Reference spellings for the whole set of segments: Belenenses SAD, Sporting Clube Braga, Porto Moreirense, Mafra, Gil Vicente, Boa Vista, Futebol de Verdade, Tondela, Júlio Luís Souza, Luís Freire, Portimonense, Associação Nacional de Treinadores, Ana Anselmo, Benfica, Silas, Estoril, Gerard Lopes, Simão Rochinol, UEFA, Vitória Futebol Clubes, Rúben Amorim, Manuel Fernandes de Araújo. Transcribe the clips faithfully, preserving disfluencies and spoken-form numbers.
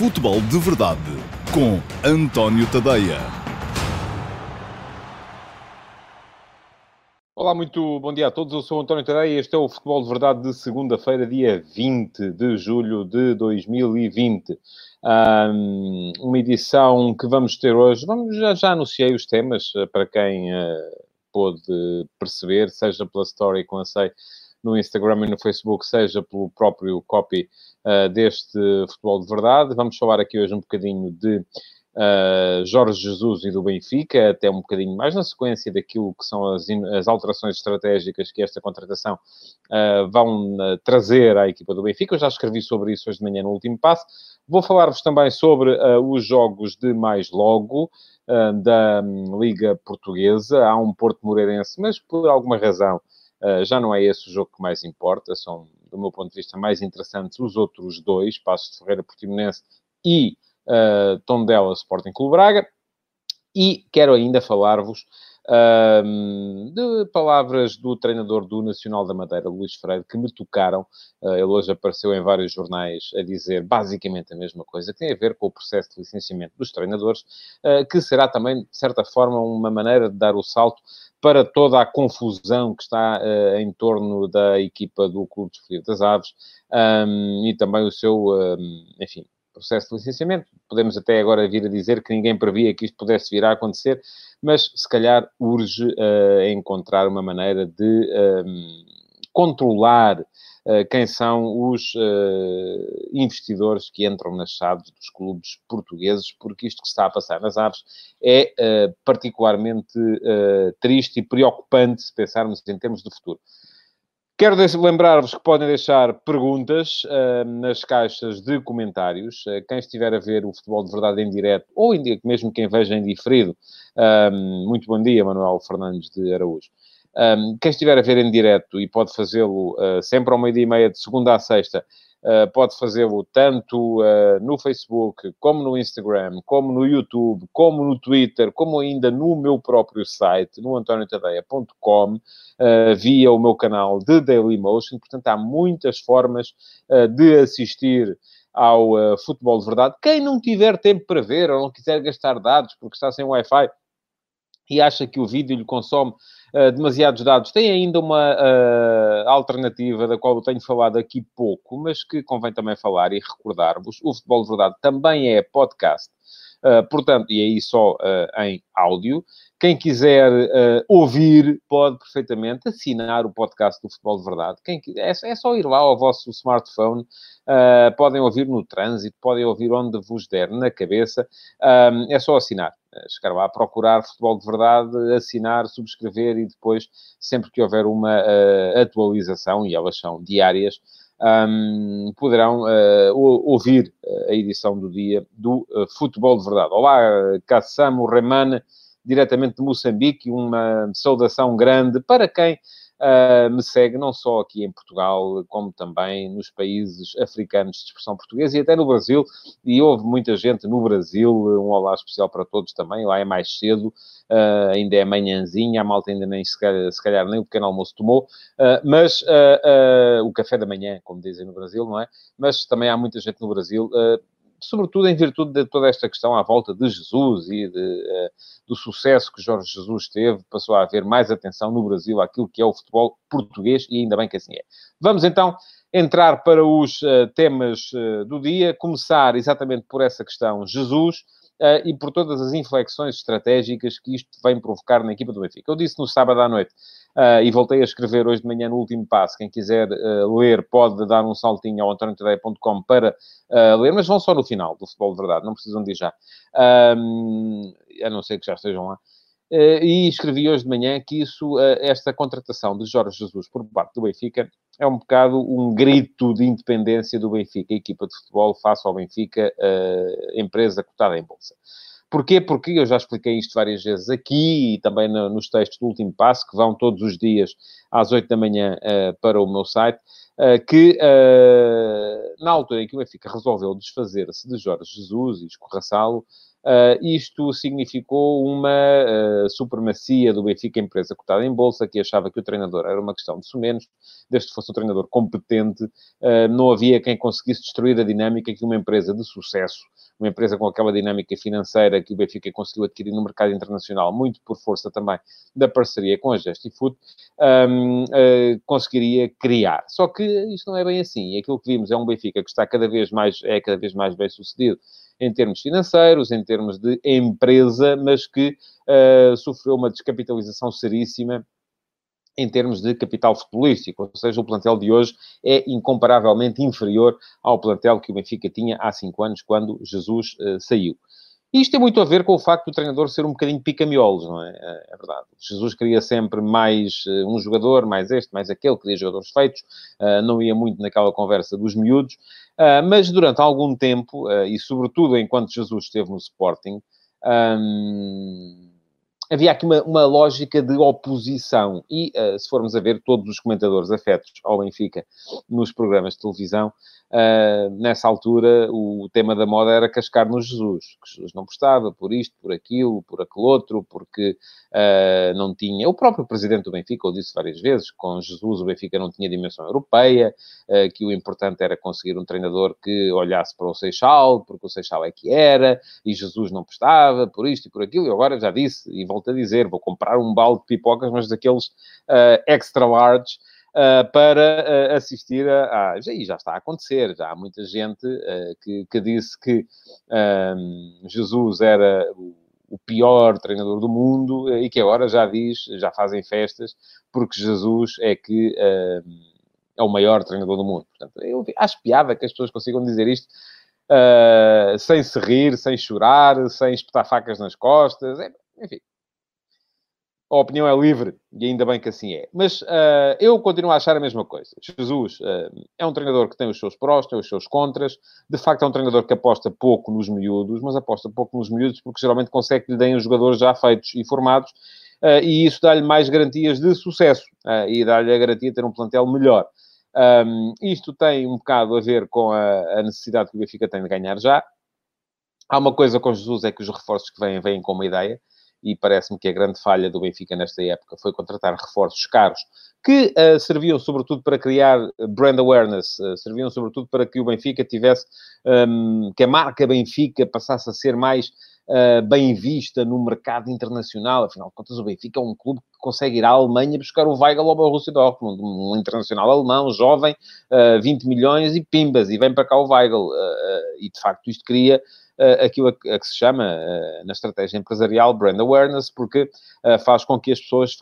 Futebol de Verdade, com António Tadeia. Olá, muito bom dia a todos. Eu sou António Tadeia e este é o Futebol de Verdade de segunda-feira, dia vinte de julho de dois mil e vinte. Um, uma edição que vamos ter hoje. Vamos, já, já anunciei os temas para quem uh, pôde perceber, seja pela story com Anseio no Instagram e no Facebook, seja pelo próprio copy uh, deste Futebol de Verdade. Vamos falar aqui hoje um bocadinho de uh, Jorge Jesus e do Benfica, até um bocadinho mais na sequência daquilo que são as, as alterações estratégicas que esta contratação uh, vão uh, trazer à equipa do Benfica. Eu já escrevi sobre isso hoje de manhã no Último Passo. Vou falar-vos também sobre uh, os jogos de mais logo uh, da um, Liga Portuguesa. Há um Porto Moreirense, mas por alguma razão Uh, já não é esse o jogo que mais importa. São, do meu ponto de vista, mais interessantes os outros dois, Paços de Ferreira, Portimonense e uh, Tondela, Sporting Clube Braga. E quero ainda falar-vos uh, de palavras do treinador do Nacional da Madeira, Luís Freire, que me tocaram. Uh, ele hoje apareceu em vários jornais a dizer basicamente a mesma coisa, que tem a ver com o processo de licenciamento dos treinadores, uh, que será também, de certa forma, uma maneira de dar o salto para toda a confusão que está uh, em torno da equipa do Clube Desportivo das Aves um, e também o seu, um, enfim, processo de licenciamento. Podemos até agora vir a dizer que ninguém previa que isto pudesse vir a acontecer, mas se calhar urge uh, encontrar uma maneira de um, controlar uh, quem são os uh, investidores que entram nas chaves dos clubes portugueses, porque isto que está a passar nas Aves é uh, particularmente uh, triste e preocupante se pensarmos em termos de futuro. Quero lembrar-vos que podem deixar perguntas uh, nas caixas de comentários. Uh, quem estiver a ver o Futebol de Verdade em direto, ou em, mesmo quem veja em diferido, uh, muito bom dia, Manuel Fernandes de Araújo. Um, quem estiver a ver em direto, e pode fazê-lo uh, sempre ao meio-dia e meia, de segunda à sexta, uh, pode fazê-lo tanto uh, no Facebook, como no Instagram, como no YouTube, como no Twitter, como ainda no meu próprio site, no antonio tadeia ponto com, uh, via o meu canal de Dailymotion. Portanto, há muitas formas uh, de assistir ao uh, Futebol de Verdade. Quem não tiver tempo para ver, ou não quiser gastar dados porque está sem Wi-Fi e acha que o vídeo lhe consome Uh, demasiados dados, tem ainda uma uh, alternativa da qual eu tenho falado aqui pouco, mas que convém também falar e recordar-vos. O Futebol de Verdade também é podcast, uh, portanto, e aí só uh, em áudio. Quem quiser uh, ouvir pode perfeitamente assinar o podcast do Futebol de Verdade. Quem quiser, é, é só ir lá ao vosso smartphone, uh, podem ouvir no trânsito, podem ouvir onde vos der na cabeça, uh, é só assinar. Chegar lá, procurar Futebol de Verdade, assinar, subscrever e depois, sempre que houver uma uh, atualização, e elas são diárias, um, poderão uh, ouvir a edição do dia do uh, Futebol de Verdade. Olá, Kassamo Remane, diretamente de Moçambique, uma saudação grande para quem Uh, me segue não só aqui em Portugal, como também nos países africanos de expressão portuguesa e até no Brasil. E houve muita gente no Brasil, um olá especial para todos também. Lá é mais cedo, uh, ainda é manhãzinha, a malta ainda nem, se calhar, se calhar nem o pequeno almoço tomou, uh, mas uh, uh, o café da manhã, como dizem no Brasil, não é? Mas também há muita gente no Brasil, uh, sobretudo em virtude de toda esta questão à volta de Jesus e de, uh, do sucesso que Jorge Jesus teve, passou a haver mais atenção no Brasil àquilo que é o futebol português, e ainda bem que assim é. Vamos então entrar para os uh, temas uh, do dia, começar exatamente por essa questão Jesus uh, e por todas as inflexões estratégicas que isto vem provocar na equipa do Benfica. Eu disse no sábado à noite, Uh, e voltei a escrever hoje de manhã no Último Passo. Quem quiser uh, ler pode dar um saltinho ao antonio tadeia ponto com para uh, ler, mas vão só no final do Futebol de Verdade, não precisam de ir já, uh, a não ser que já estejam lá. Uh, e escrevi hoje de manhã que isso, uh, esta contratação de Jorge Jesus por parte do Benfica é um bocado um grito de independência do Benfica, a equipa de futebol, face ao Benfica, uh, empresa cotada em bolsa. Porquê? Porque eu já expliquei isto várias vezes aqui e também no, nos textos do Último Passo, que vão todos os dias às oito da manhã uh, para o meu site, uh, que uh, na altura em que o Benfica resolveu desfazer-se de Jorge Jesus e escorraçá-lo, Uh, isto significou uma uh, supremacia do Benfica, empresa cotada em bolsa, que achava que o treinador era uma questão de sumenos, desde que fosse um treinador competente, uh, não havia quem conseguisse destruir a dinâmica que uma empresa de sucesso, uma empresa com aquela dinâmica financeira que o Benfica conseguiu adquirir no mercado internacional, muito por força também da parceria com a Gestifute, um, uh, conseguiria criar. Só que isto não é bem assim, e aquilo que vimos é um Benfica que está cada vez mais, é cada vez mais bem sucedido, em termos financeiros, em termos de empresa, mas que uh, sofreu uma descapitalização seríssima em termos de capital futebolístico. Ou seja, o plantel de hoje é incomparavelmente inferior ao plantel que o Benfica tinha há cinco anos, quando Jesus uh, saiu. Isto tem muito a ver com o facto do treinador ser um bocadinho pica-miolos, não é? É verdade. Jesus queria sempre mais um jogador, mais este, mais aquele, queria jogadores feitos, não ia muito naquela conversa dos miúdos, mas durante algum tempo, e sobretudo enquanto Jesus esteve no Sporting, havia aqui uma, uma lógica de oposição. E, se formos a ver, todos os comentadores afetos ao Benfica nos programas de televisão, Uh, nessa altura, o tema da moda era cascar no Jesus, que Jesus não prestava por isto, por aquilo, por aquele outro, porque uh, não tinha... O próprio presidente do Benfica o disse várias vezes, com Jesus o Benfica não tinha dimensão europeia, uh, que o importante era conseguir um treinador que olhasse para o Seixal, porque o Seixal é que era, e Jesus não prestava por isto e por aquilo, e agora já disse, e volto a dizer, vou comprar um balde de pipocas, mas daqueles uh, extra large, Uh, para uh, assistir a... a já, e já está a acontecer, já há muita gente uh, que, que disse que uh, Jesus era o, o pior treinador do mundo uh, e que agora já diz, já fazem festas, porque Jesus é que uh, é o maior treinador do mundo. Portanto, eu acho piada que as pessoas consigam dizer isto uh, sem se rir, sem chorar, sem espetar facas nas costas, é, enfim. A opinião é livre, e ainda bem que assim é. Mas uh, eu continuo a achar a mesma coisa. Jesus uh, é um treinador que tem os seus prós, tem os seus contras. De facto, é um treinador que aposta pouco nos miúdos, mas aposta pouco nos miúdos porque geralmente consegue que lhe deem os jogadores já feitos e formados. Uh, e isso dá-lhe mais garantias de sucesso. Uh, e dá-lhe a garantia de ter um plantel melhor. Um, isto tem um bocado a ver com a, a necessidade que o Benfica tem de ganhar já. Há uma coisa com Jesus, é que os reforços que vêm, vêm com uma ideia. E parece-me que a grande falha do Benfica nesta época foi contratar reforços caros, que uh, serviam sobretudo para criar brand awareness, uh, serviam sobretudo para que o Benfica tivesse, um, que a marca Benfica passasse a ser mais uh, bem vista no mercado internacional. Afinal de contas, o Benfica é um clube que consegue ir à Alemanha buscar o Weigel ou o Borussia Dortmund, um internacional alemão, jovem, uh, vinte milhões e pimbas, e vem para cá o Weigel. Uh, uh, e, de facto, isto cria... Uh, aquilo a, a que se chama, uh, na estratégia empresarial, brand awareness, porque uh, faz com que as pessoas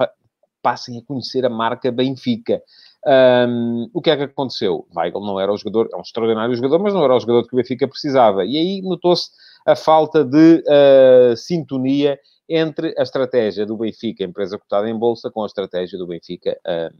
passem a conhecer a marca Benfica. Um, o que é que aconteceu? Weigel não era o jogador, é um extraordinário jogador, mas não era o jogador que o Benfica precisava. E aí notou-se a falta de uh, sintonia entre a estratégia do Benfica, empresa cotada em bolsa, com a estratégia do Benfica, uh,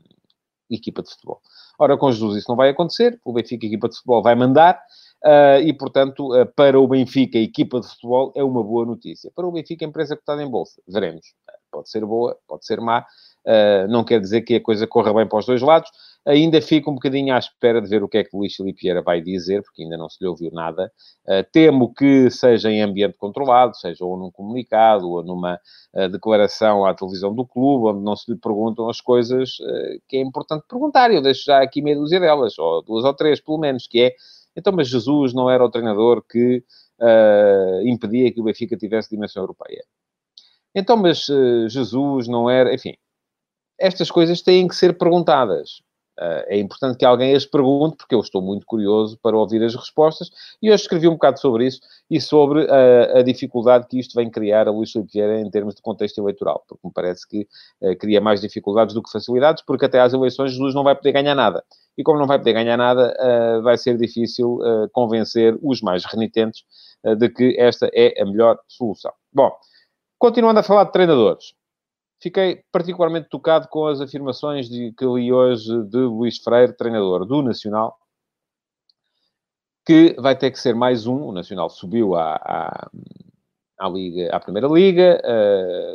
equipa de futebol. Ora, com Jesus isso não vai acontecer, o Benfica, equipa de futebol, vai mandar. Uh, e, portanto, uh, para o Benfica, a equipa de futebol, é uma boa notícia. Para o Benfica, a empresa cotada em bolsa, veremos. Uh, pode ser boa, pode ser má. Uh, não quer dizer que a coisa corra bem para os dois lados. Ainda fico um bocadinho à espera de ver o que é que o Luís Filipe Vieira vai dizer, porque ainda não se lhe ouviu nada. Uh, temo que seja em ambiente controlado, seja ou num comunicado, ou numa uh, declaração à televisão do clube, onde não se lhe perguntam as coisas uh, que é importante perguntar. Eu deixo já aqui meia dúzia delas, ou duas ou três, pelo menos, que é... Então, mas Jesus não era o treinador que uh, impedia que o Benfica tivesse dimensão europeia. Então, mas uh, Jesus não era... Enfim, estas coisas têm que ser perguntadas. Uh, é importante que alguém as pergunte, porque eu estou muito curioso para ouvir as respostas. E hoje escrevi um bocado sobre isso e sobre uh, a dificuldade que isto vem criar a Luís Filipe Vieira em termos de contexto eleitoral. Porque me parece que uh, cria mais dificuldades do que facilidades, porque até às eleições Jesus não vai poder ganhar nada. E como não vai poder ganhar nada, uh, vai ser difícil uh, convencer os mais renitentes uh, de que esta é a melhor solução. Bom, continuando a falar de treinadores. Fiquei particularmente tocado com as afirmações de, que li hoje de Luís Freire, treinador do Nacional, que vai ter que ser mais um. O Nacional subiu à, à, à, Liga, à Primeira Liga,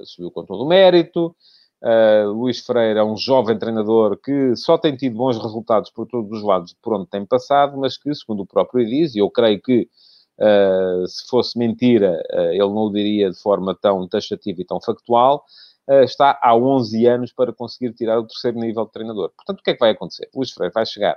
uh, subiu com todo o mérito. Uh, Luís Freire é um jovem treinador que só tem tido bons resultados por todos os lados por onde tem passado, mas que, segundo o próprio diz, e eu creio que Uh, se fosse mentira, uh, ele não o diria de forma tão taxativa e tão factual. Uh, está há onze anos para conseguir tirar o terceiro nível de treinador. Portanto, o que é que vai acontecer? Luís Freire vai chegar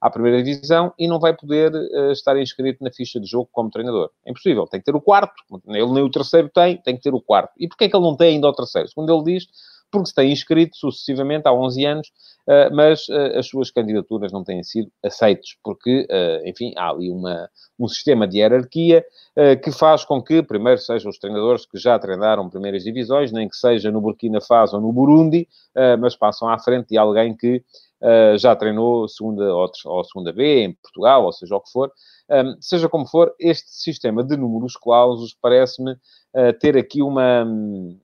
à primeira divisão e não vai poder uh, estar inscrito na ficha de jogo como treinador. É impossível. Tem que ter o quarto. Ele nem o terceiro tem, tem que ter o quarto. E porquê é que ele não tem ainda o terceiro? Segundo ele diz, porque se tem inscrito sucessivamente há onze anos, uh, mas uh, as suas candidaturas não têm sido aceitas, porque, uh, enfim, há ali uma, um sistema de hierarquia uh, que faz com que, primeiro, sejam os treinadores que já treinaram primeiras divisões, nem que seja no Burkina Faso ou no Burundi, uh, mas passam à frente de alguém que uh, já treinou segunda ou, ou segunda B, em Portugal, ou seja o que for. Um, seja como for, este sistema de números clausos parece-me uh, ter aqui uma... Um,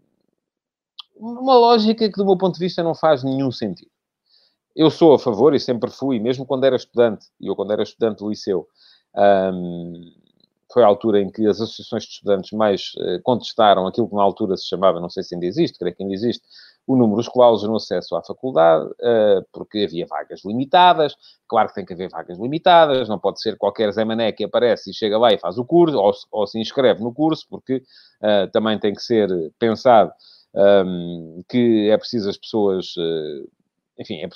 Uma lógica que, do meu ponto de vista, não faz nenhum sentido. Eu sou a favor, e sempre fui, mesmo quando era estudante, e eu quando era estudante do liceu, hum, foi a altura em que as associações de estudantes mais contestaram aquilo que na altura se chamava, não sei se ainda existe, creio que ainda existe, o números clausos no acesso à faculdade, porque havia vagas limitadas. Claro que tem que haver vagas limitadas, não pode ser qualquer Zé Mané que aparece e chega lá e faz o curso, ou, ou se inscreve no curso, porque uh, também tem que ser pensado Um, que é preciso as pessoas... Uh, enfim, é,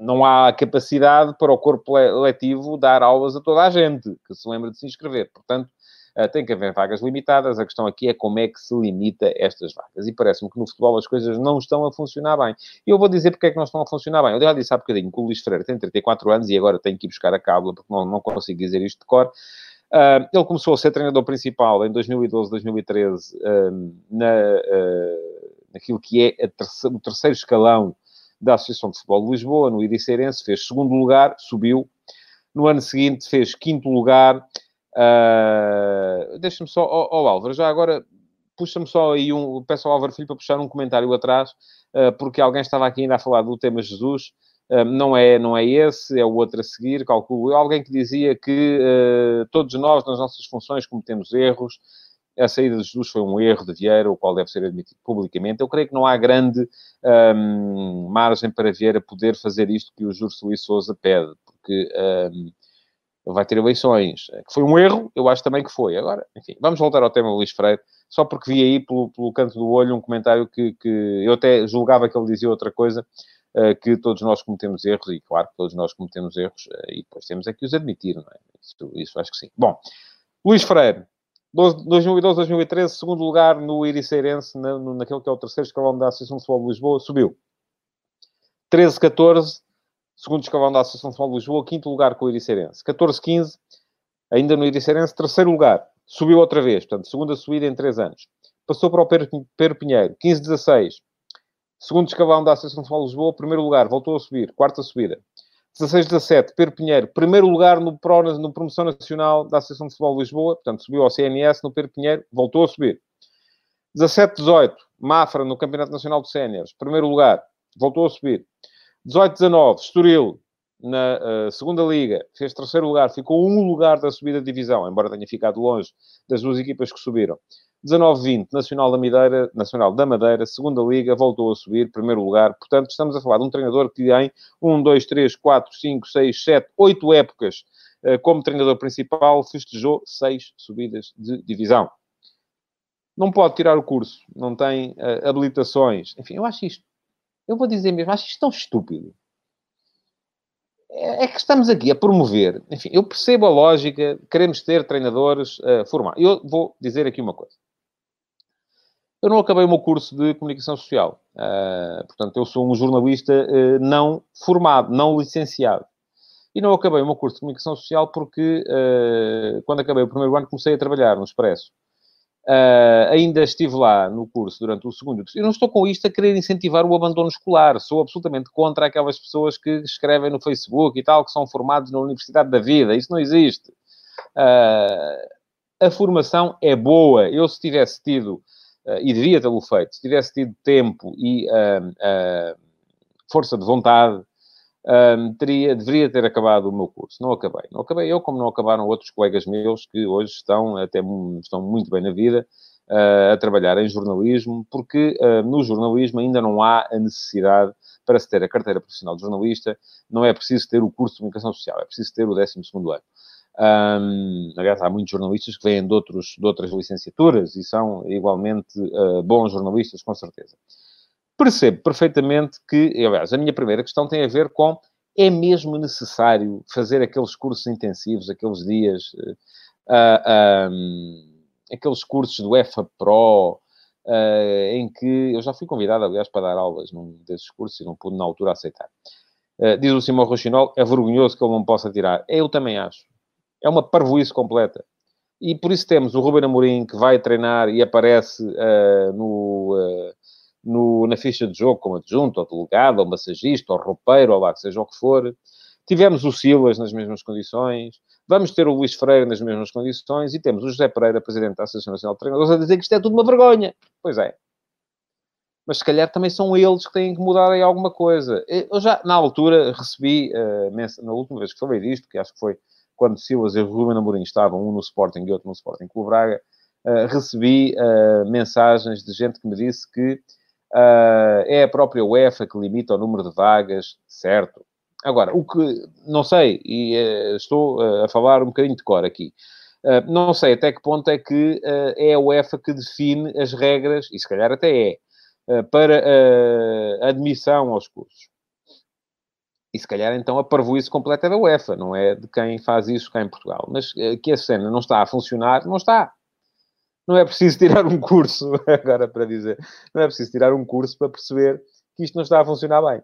não há capacidade para o corpo letivo dar aulas a toda a gente que se lembra de se inscrever. Portanto, uh, tem que haver vagas limitadas. A questão aqui é como é que se limita estas vagas. E parece-me que no futebol as coisas não estão a funcionar bem. E eu vou dizer porque é que não estão a funcionar bem. Eu já disse há bocadinho que o Luís Freire tem trinta e quatro anos e agora tem que ir buscar a cábula porque não, não consigo dizer isto de cor. Uh, ele começou a ser treinador principal em dois mil e doze, dois mil e treze, uh, na... Uh, naquilo que é a terceiro, o terceiro escalão da Associação de Futebol de Lisboa, no Ericeirense, fez segundo lugar, subiu. No ano seguinte fez quinto lugar. Uh, Deixa-me só, ó oh, oh, Álvaro, já agora puxa-me só aí um... Peço ao Álvaro Filho para puxar um comentário atrás, uh, porque alguém estava aqui ainda a falar do tema Jesus. Uh, não, é, não é esse, é o outro a seguir, calculo. Alguém que dizia que uh, todos nós, nas nossas funções, cometemos erros. A saída de Jesus foi um erro de Vieira, o qual deve ser admitido publicamente. Eu creio que não há grande hum, margem para Vieira poder fazer isto que o Júlio Luís Souza pede, porque hum, ele vai ter eleições. Que foi um erro, eu acho também que foi. Agora, enfim, vamos voltar ao tema do Luís Freire, só porque vi aí pelo, pelo canto do olho um comentário que, que eu até julgava que ele dizia outra coisa, uh, que todos nós cometemos erros, e claro que todos nós cometemos erros, uh, e depois temos é que os admitir, não é? Isso, isso acho que sim. Bom, Luís Freire. dois mil e doze, dois mil e treze, segundo lugar no Ericeirense, na, naquele que é o terceiro escalão da Associação de Futebol de Lisboa, subiu. treze, catorze, segundo escalão da Associação de Futebol de Lisboa, quinto lugar com o Ericeirense. catorze, quinze, ainda no Ericeirense, terceiro lugar. Subiu outra vez, portanto, segunda subida em três anos. Passou para o Pedro Pinheiro, quinze, dezasseis, segundo escalão da Associação de Futebol de Lisboa, primeiro lugar, voltou a subir, quarta subida. dezasseis, dezassete, Pedro Pinheiro, primeiro lugar no, Pro, no Promoção Nacional da Associação de Futebol de Lisboa, portanto, subiu ao C N S no Pedro Pinheiro, voltou a subir. dezassete, dezoito, Mafra no Campeonato Nacional dos Séniores, primeiro lugar, voltou a subir. dezoito, dezanove, Estoril, na uh, segunda Liga, fez terceiro lugar, ficou um lugar da subida de divisão, embora tenha ficado longe das duas equipas que subiram. dezanove, vinte, Nacional da Madeira, Nacional da Madeira, segunda Liga, voltou a subir, primeiro lugar. Portanto, estamos a falar de um treinador que em um, dois, três, quatro, cinco, seis, sete, oito épocas como treinador principal, festejou seis subidas de divisão. Não pode tirar o curso, não tem uh, habilitações. Enfim, eu acho isto, eu vou dizer mesmo, acho isto tão estúpido. É que estamos aqui a promover. Enfim, eu percebo a lógica, queremos ter treinadores uh, formados. Eu vou dizer aqui uma coisa. Eu não acabei o meu curso de comunicação social. Uh, portanto, eu sou um jornalista uh, não formado, não licenciado. E não acabei o meu curso de comunicação social porque, uh, quando acabei o primeiro ano, comecei a trabalhar no Expresso. Uh, ainda estive lá no curso durante o segundo e o terceiro. Eu não estou com isto a querer incentivar o abandono escolar. Sou absolutamente contra aquelas pessoas que escrevem no Facebook e tal, que são formados na Universidade da Vida. Isso não existe. Uh, a formação é boa. Eu, se tivesse tido... Uh, e devia tê-lo feito, se tivesse tido tempo e uh, uh, força de vontade, uh, teria, deveria ter acabado o meu curso. Não acabei. Não acabei eu, como não acabaram outros colegas meus que hoje estão, até, estão muito bem na vida, uh, a trabalhar em jornalismo, porque uh, no jornalismo ainda não há a necessidade para se ter a carteira profissional de jornalista. Não é preciso ter o curso de comunicação social, é preciso ter o décimo segundo ano. Um, aliás, há muitos jornalistas que vêm de, outros, de outras licenciaturas e são igualmente uh, bons jornalistas, com certeza. Percebo perfeitamente que, aliás, a minha primeira questão tem a ver com: é mesmo necessário fazer aqueles cursos intensivos, aqueles dias, uh, uh, um, aqueles cursos do UEFA Pro, uh, em que... Eu já fui convidado, aliás, para dar aulas num desses cursos e não pude, na altura, aceitar. Uh, diz o Simão Rochinol, é vergonhoso que ele não possa tirar. Eu também acho. É uma parvoíce completa. E por isso temos o Rúben Amorim, que vai treinar e aparece uh, no, uh, no, na ficha de jogo como adjunto, ou delegado, ou massagista, ou roupeiro, ou lá que seja o que for. Tivemos o Silas nas mesmas condições. Vamos ter o Luís Freire nas mesmas condições. E temos o José Pereira, presidente da Associação Nacional de Treinadores, a dizer que isto é tudo uma vergonha. Pois é. Mas se calhar também são eles que têm que mudar aí alguma coisa. Eu já, na altura, recebi, uh, na última vez que falei disto, que acho que foi quando Silas e Rúben Amorim estavam, um no Sporting e outro no Sporting Clube Braga, uh, recebi uh, mensagens de gente que me disse que uh, é a própria UEFA que limita o número de vagas, certo? Agora, o que... Não sei, e uh, estou uh, a falar um bocadinho de cor aqui. Uh, não sei até que ponto é que uh, é a UEFA que define as regras, e se calhar até é, uh, para uh, admissão aos cursos. E se calhar, então, a parvoíce completa é da UEFA, não é de quem faz isso cá em Portugal. Mas que a cena não está a funcionar, não está. Não é preciso tirar um curso, agora para dizer, não é preciso tirar um curso para perceber que isto não está a funcionar bem.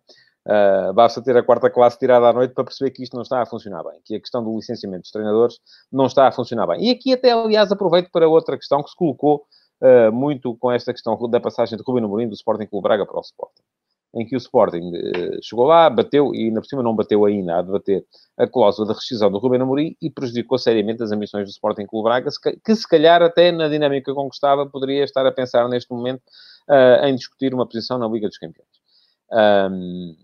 Uh, basta ter a quarta classe tirada à noite para perceber que isto não está a funcionar bem. Que a questão do licenciamento dos treinadores não está a funcionar bem. E aqui até, aliás, aproveito para outra questão que se colocou uh, muito com esta questão da passagem de Rúben Amorim do Sporting Clube Braga para o Sporting. Em que o Sporting uh, chegou lá, bateu, e na por cima não bateu ainda, há de bater a cláusula de rescisão do Rúben Amorim e prejudicou seriamente as ambições do Sporting Clube Braga, que se calhar até na dinâmica conquistada poderia estar a pensar neste momento uh, em discutir uma posição na Liga dos Campeões. Um,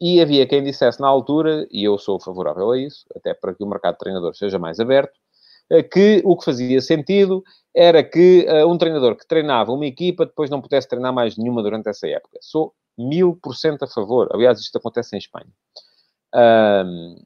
e havia quem dissesse na altura, e eu sou favorável a isso, até para que o mercado de treinadores seja mais aberto, que o que fazia sentido era que uh, um treinador que treinava uma equipa depois não pudesse treinar mais nenhuma durante essa época. Sou mil por cento a favor. Aliás, isto acontece em Espanha. Um,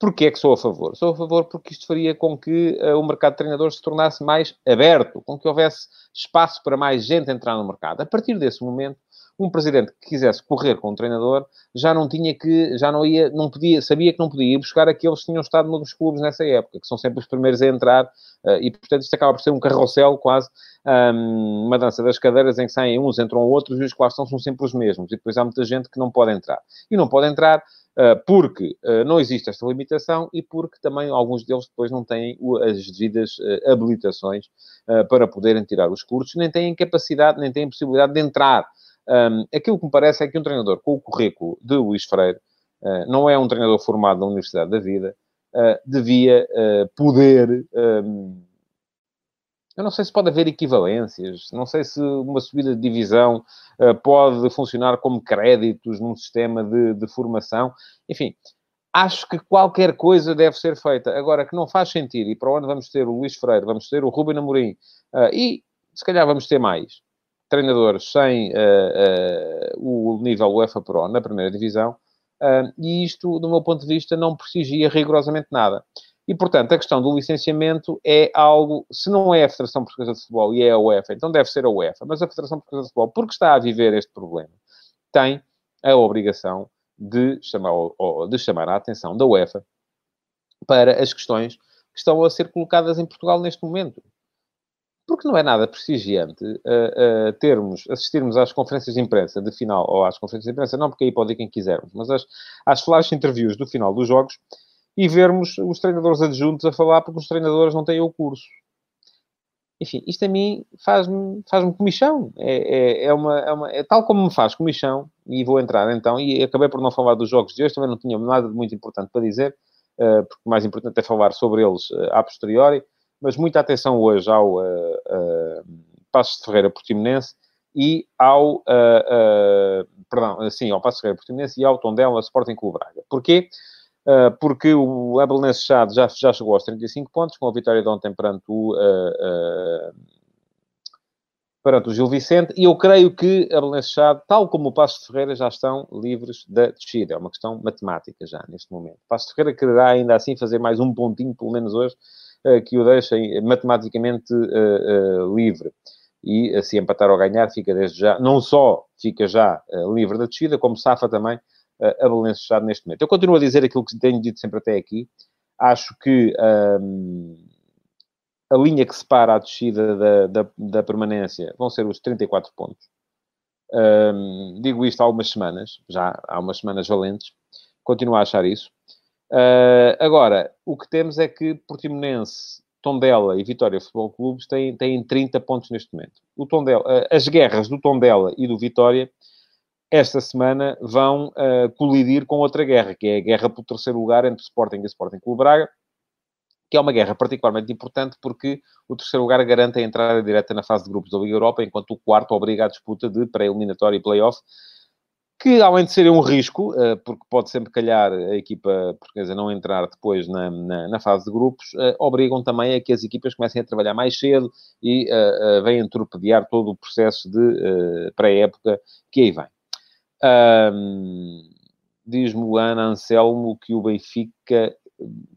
porquê é que sou a favor? Sou a favor porque isto faria com que uh, o mercado de treinadores se tornasse mais aberto, com que houvesse espaço para mais gente entrar no mercado. A partir desse momento, um presidente que quisesse correr com um treinador já não tinha que, já não ia, não podia, sabia que não podia ir buscar aqueles que tinham estado nos clubes nessa época, que são sempre os primeiros a entrar, uh, e portanto isto acaba por ser um carrossel quase, um, uma dança das cadeiras em que saem uns, entram outros e os que lá estão são sempre os mesmos, e depois há muita gente que não pode entrar. E não pode entrar uh, porque uh, não existe esta limitação e porque também alguns deles depois não têm as devidas uh, habilitações uh, para poderem tirar os cursos, nem têm capacidade, nem têm possibilidade de entrar. Um, aquilo que me parece é que um treinador com o currículo de Luís Freire, uh, não é um treinador formado na Universidade da Vida, uh, devia uh, poder... Um, eu não sei se pode haver equivalências, não sei se uma subida de divisão uh, pode funcionar como créditos num sistema de, de formação. Enfim, acho que qualquer coisa deve ser feita. Agora, que não faz sentido, e para onde vamos ter o Luís Freire, vamos ter o Rúben Amorim, uh, e se calhar vamos ter mais treinadores sem uh, uh, o nível UEFA Pro na primeira divisão, uh, e isto, do meu ponto de vista, não precigia rigorosamente nada. E, portanto, a questão do licenciamento é algo, se não é a Federação Portuguesa de Futebol e é a UEFA, então deve ser a UEFA, mas a Federação Portuguesa de Futebol, porque está a viver este problema, tem a obrigação de chamar, ou de chamar a atenção da UEFA para as questões que estão a ser colocadas em Portugal neste momento. Porque não é nada prestigiante uh, uh, termos, assistirmos às conferências de imprensa de final, ou às conferências de imprensa, não, porque aí pode ir quem quisermos, mas às, às flash interviews do final dos jogos e vermos os treinadores adjuntos a falar porque os treinadores não têm o curso. Enfim, isto a mim faz-me faz-me comichão. É, é, é, uma, é, uma, é tal como me faz comichão, e vou entrar então, e acabei por não falar dos jogos de hoje, também não tinha nada de muito importante para dizer, uh, porque o mais importante é falar sobre eles uh, a posteriori. Mas muita atenção hoje ao uh, uh, Paços de Ferreira Portimonense e ao... Uh, uh, perdão, sim, ao Paços de Ferreira Portimonense e ao Tondela Sporting Clube Braga. Porquê? Uh, porque o Belenenses S A D já, já chegou aos trinta e cinco pontos, com a vitória de ontem perante o... Uh, uh, perante o Gil Vicente, e eu creio que a Belenenses S A D, tal como o Paços de Ferreira, já estão livres da descida. É uma questão matemática já, neste momento. O Paços de Ferreira quererá ainda assim fazer mais um pontinho, pelo menos hoje, que o deixem matematicamente uh, uh, livre. E, se empatar ou ganhar, fica desde já, não só fica já uh, livre da descida, como safa também uh, a Belenenses S A D neste momento. Eu continuo a dizer aquilo que tenho dito sempre até aqui. Acho que... Um, a linha que separa a descida da, da, da permanência vão ser os trinta e quatro pontos. Um, digo isto há umas semanas, já há umas semanas valentes. Continuo a achar isso. Uh, agora, o que temos é que Portimonense, Tondela e Vitória Futebol Clubes têm, têm trinta pontos neste momento. O Tondela, uh, as guerras do Tondela e do Vitória, esta semana, vão uh, colidir com outra guerra, que é a guerra pelo terceiro lugar entre Sporting e Sporting Clube Braga, que é uma guerra particularmente importante porque o terceiro lugar garante a entrada direta na fase de grupos da Liga Europa, enquanto o quarto obriga à disputa de pré-eliminatório e play-off, que, além de ser um risco, porque pode sempre calhar a equipa portuguesa não entrar depois na, na, na fase de grupos, obrigam também a que as equipas comecem a trabalhar mais cedo e uh, uh, venham torpedear todo o processo de uh, pré-época que aí vem. Um, Diz-me o Ana Anselmo que o Benfica...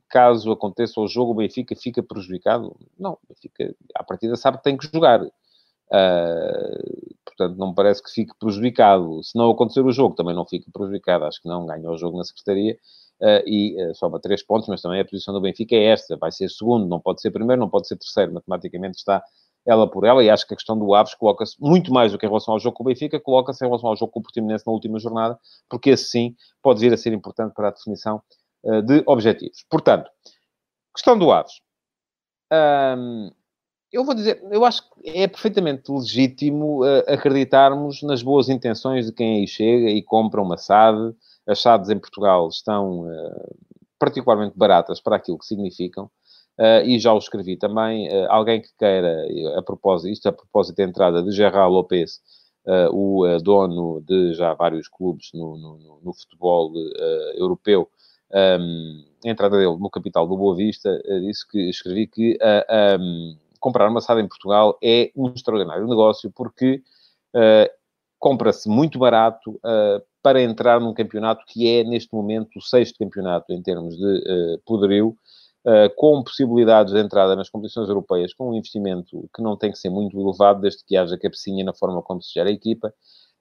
Caso aconteça o jogo, o Benfica fica prejudicado? Não, o Benfica, à partida, sabe que tem que jogar. Uh, portanto, não me parece que fique prejudicado. Se não acontecer o jogo, também não fica prejudicado. Acho que não, ganhou o jogo na Secretaria uh, e uh, soma três pontos, mas também a posição do Benfica é esta. Vai ser segundo, não pode ser primeiro, não pode ser terceiro. Matematicamente está ela por ela e acho que a questão do Aves coloca-se, muito mais do que em relação ao jogo com o Benfica, coloca-se em relação ao jogo com o Portimonense na última jornada, porque esse sim pode vir a ser importante para a definição de objetivos. Portanto, questão do Aves. Hum, eu vou dizer, eu acho que é perfeitamente legítimo uh, acreditarmos nas boas intenções de quem aí chega e compra uma S A D. As S A Ds em Portugal estão uh, particularmente baratas para aquilo que significam. Uh, e já o escrevi também. Uh, alguém que queira, a propósito, isto a propósito da entrada de Gerard Lopes, uh, o uh, dono de já vários clubes no, no, no futebol uh, europeu, Um, a entrada dele no capital do Boa Vista, uh, disse que, escrevi que uh, um, comprar uma S A D em Portugal é um extraordinário negócio, porque uh, compra-se muito barato uh, para entrar num campeonato que é, neste momento, o sexto campeonato em termos de uh, poderio, uh, com possibilidades de entrada nas competições europeias, com um investimento que não tem que ser muito elevado, desde que haja cabecinha na forma como se gera a equipa.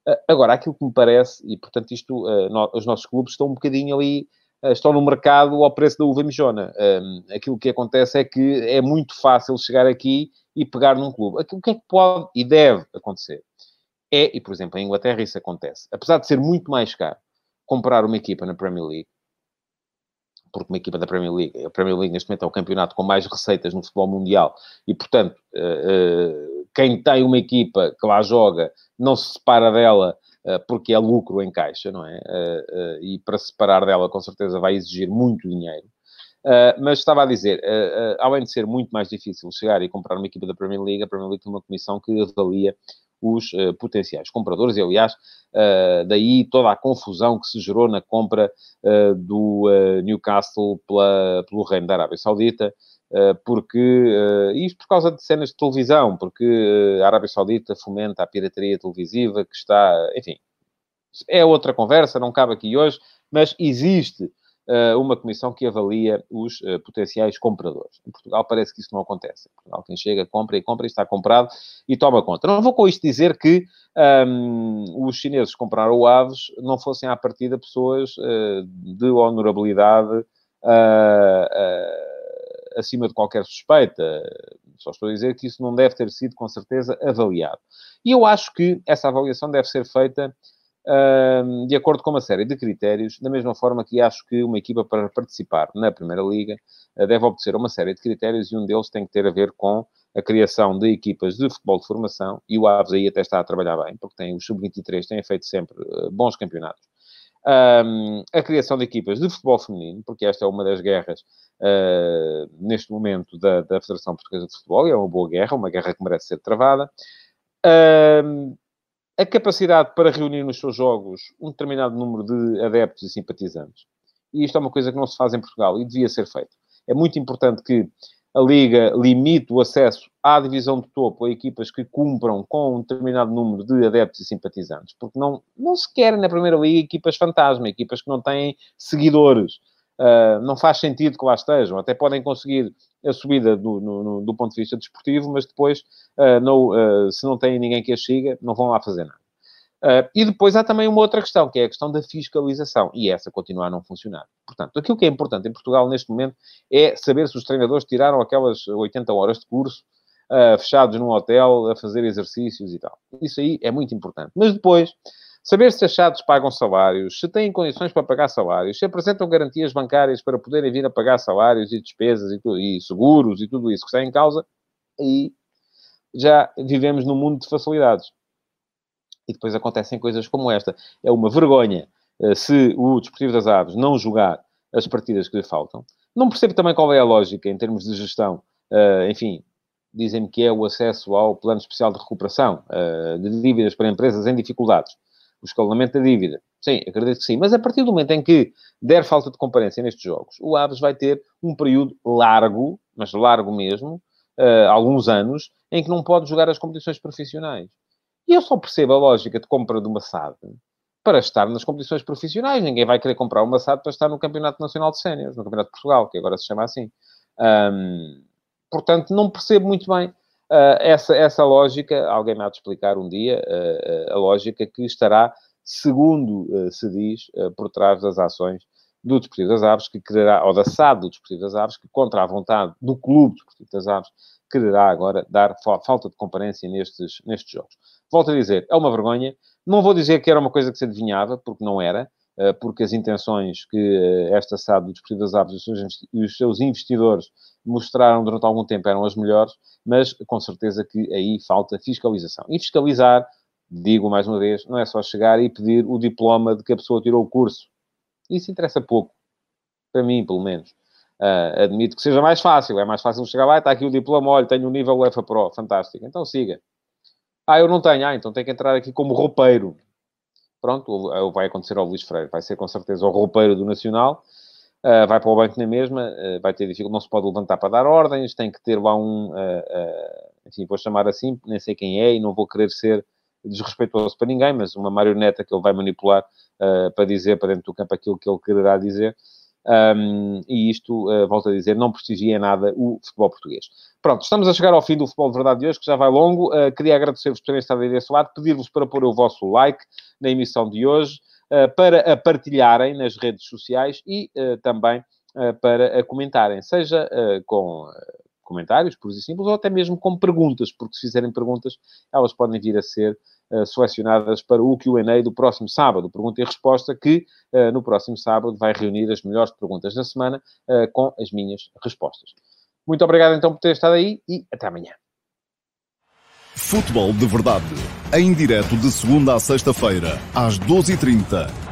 Uh, agora, aquilo que me parece, e portanto isto, uh, no, os nossos clubes estão um bocadinho ali... estão no mercado ao preço da uva mijona. Um, aquilo que acontece é que é muito fácil chegar aqui e pegar num clube. Aquilo que é que pode e deve acontecer é, e por exemplo, em Inglaterra isso acontece, apesar de ser muito mais caro comprar uma equipa na Premier League, porque uma equipa da Premier League, a Premier League neste momento é o campeonato com mais receitas no futebol mundial, e portanto, uh, uh, quem tem uma equipa que lá joga não se separa dela porque é lucro em caixa, não é? E para se separar dela, com certeza, vai exigir muito dinheiro. Mas estava a dizer, além de ser muito mais difícil chegar e comprar uma equipa da Premier League, a Premier League tem uma comissão que avalia os potenciais compradores, e aliás, daí toda a confusão que se gerou na compra do Newcastle pela, pelo Reino da Arábia Saudita, porque, isto por causa de cenas de televisão, porque a Arábia Saudita fomenta a pirataria televisiva que está, enfim, é outra conversa, não cabe aqui hoje, mas existe uma comissão que avalia os potenciais compradores. Em Portugal parece que isso não acontece. Em Portugal quem chega, compra e compra e está comprado e toma conta. Não vou com isto dizer que um, os chineses que compraram o Aves não fossem à partida pessoas uh, de honorabilidade uh, uh, acima de qualquer suspeita. Só estou a dizer que isso não deve ter sido, com certeza, avaliado. E eu acho que essa avaliação deve ser feita uh, de acordo com uma série de critérios, da mesma forma que acho que uma equipa, para participar na Primeira Liga, uh, deve obedecer uma série de critérios, e um deles tem que ter a ver com a criação de equipas de futebol de formação, e o Aves aí até está a trabalhar bem, porque tem os sub vinte e três, têm feito sempre uh, bons campeonatos. Um, a criação de equipas de futebol feminino, porque esta é uma das guerras uh, neste momento da, da Federação Portuguesa de Futebol, e é uma boa guerra, uma guerra que merece ser travada. Um, a capacidade para reunir nos seus jogos um determinado número de adeptos e simpatizantes. E isto é uma coisa que não se faz em Portugal e devia ser feito. É muito importante que a Liga limite o acesso à divisão de topo a equipas que cumpram com um determinado número de adeptos e simpatizantes, porque não, não se querem na Primeira Liga equipas fantasma, equipas que não têm seguidores. Uh, não faz sentido que lá estejam. Até podem conseguir a subida do, no, no, do ponto de vista desportivo, mas depois, uh, não, uh, se não tem ninguém que as siga, não vão lá fazer nada. Uh, e depois há também uma outra questão, que é a questão da fiscalização, e essa continua a não funcionar. Portanto, aquilo que é importante em Portugal neste momento é saber se os treinadores tiraram aquelas oitenta horas de curso, uh, fechados num hotel, a fazer exercícios e tal. Isso aí é muito importante. Mas depois, saber se achados pagam salários, se têm condições para pagar salários, se apresentam garantias bancárias para poderem vir a pagar salários e despesas e, tudo, e seguros e tudo isso que está em causa, aí já vivemos num mundo de facilidades. E depois acontecem coisas como esta. É uma vergonha se o Desportivo das Aves não jogar as partidas que lhe faltam. Não percebo também qual é a lógica em termos de gestão. Enfim, dizem-me que é o acesso ao Plano Especial de Recuperação de dívidas para empresas em dificuldades. O escalamento da dívida. Sim, acredito que sim. Mas a partir do momento em que der falta de comparência nestes jogos, o Aves vai ter um período largo, mas largo mesmo, alguns anos, em que não pode jogar as competições profissionais. E eu só percebo a lógica de compra de uma S A D para estar nas competições profissionais. Ninguém vai querer comprar uma S A D para estar no Campeonato Nacional de Séniores, no Campeonato de Portugal, que agora se chama assim. Um, portanto, não percebo muito bem uh, essa, essa lógica. Alguém me há de explicar um dia uh, uh, a lógica que estará, segundo uh, se diz, uh, por trás das ações do Desportivo das Aves, que quererá, ou da S A D do Desportivo das Aves, que contra a vontade do Clube Desportivo das Aves, quererá agora dar falta de comparência nestes, nestes jogos. Volto a dizer, é uma vergonha. Não vou dizer que era uma coisa que se adivinhava, porque não era, porque as intenções que esta S A D do Desportivo das Aves e os seus investidores mostraram durante algum tempo eram as melhores, mas com certeza que aí falta fiscalização. E fiscalizar, digo mais uma vez, não é só chegar e pedir o diploma de que a pessoa tirou o curso. Isso interessa pouco. Para mim, pelo menos. Uh, admito que seja mais fácil. É mais fácil chegar lá e está aqui o diploma. Olha, tenho o nível UEFA Pro. Fantástico. Então siga. Ah, eu não tenho. Ah, então tem que entrar aqui como roupeiro. Pronto, vai acontecer ao Luís Freire. Vai ser, com certeza, o roupeiro do Nacional. Uh, vai para o banco na mesma. Uh, vai ter dificuldade. Não se pode levantar para dar ordens. Tem que ter lá um... Uh, uh, enfim, vou chamar assim. Nem sei quem é e não vou querer ser desrespeitoso para ninguém, mas uma marioneta que ele vai manipular uh, para dizer para dentro do campo aquilo que ele quererá dizer. Um, e isto, uh, volto a dizer, não prestigia em nada o futebol português. Pronto, estamos a chegar ao fim do Futebol de Verdade de hoje, que já vai longo. Uh, queria agradecer-vos por terem estado aí desse lado, pedir-vos para pôr o vosso like na emissão de hoje, uh, para a partilharem nas redes sociais e uh, também uh, para a comentarem, seja uh, com uh, comentários, puros e simples, ou até mesmo com perguntas, porque se fizerem perguntas, elas podem vir a ser selecionadas para o Q and A do próximo sábado. Pergunta e resposta que, uh, no próximo sábado, vai reunir as melhores perguntas da semana uh, com as minhas respostas. Muito obrigado, então, por ter estado aí e até amanhã. Futebol de Verdade. Em direto de segunda a sexta-feira, às doze e trinta.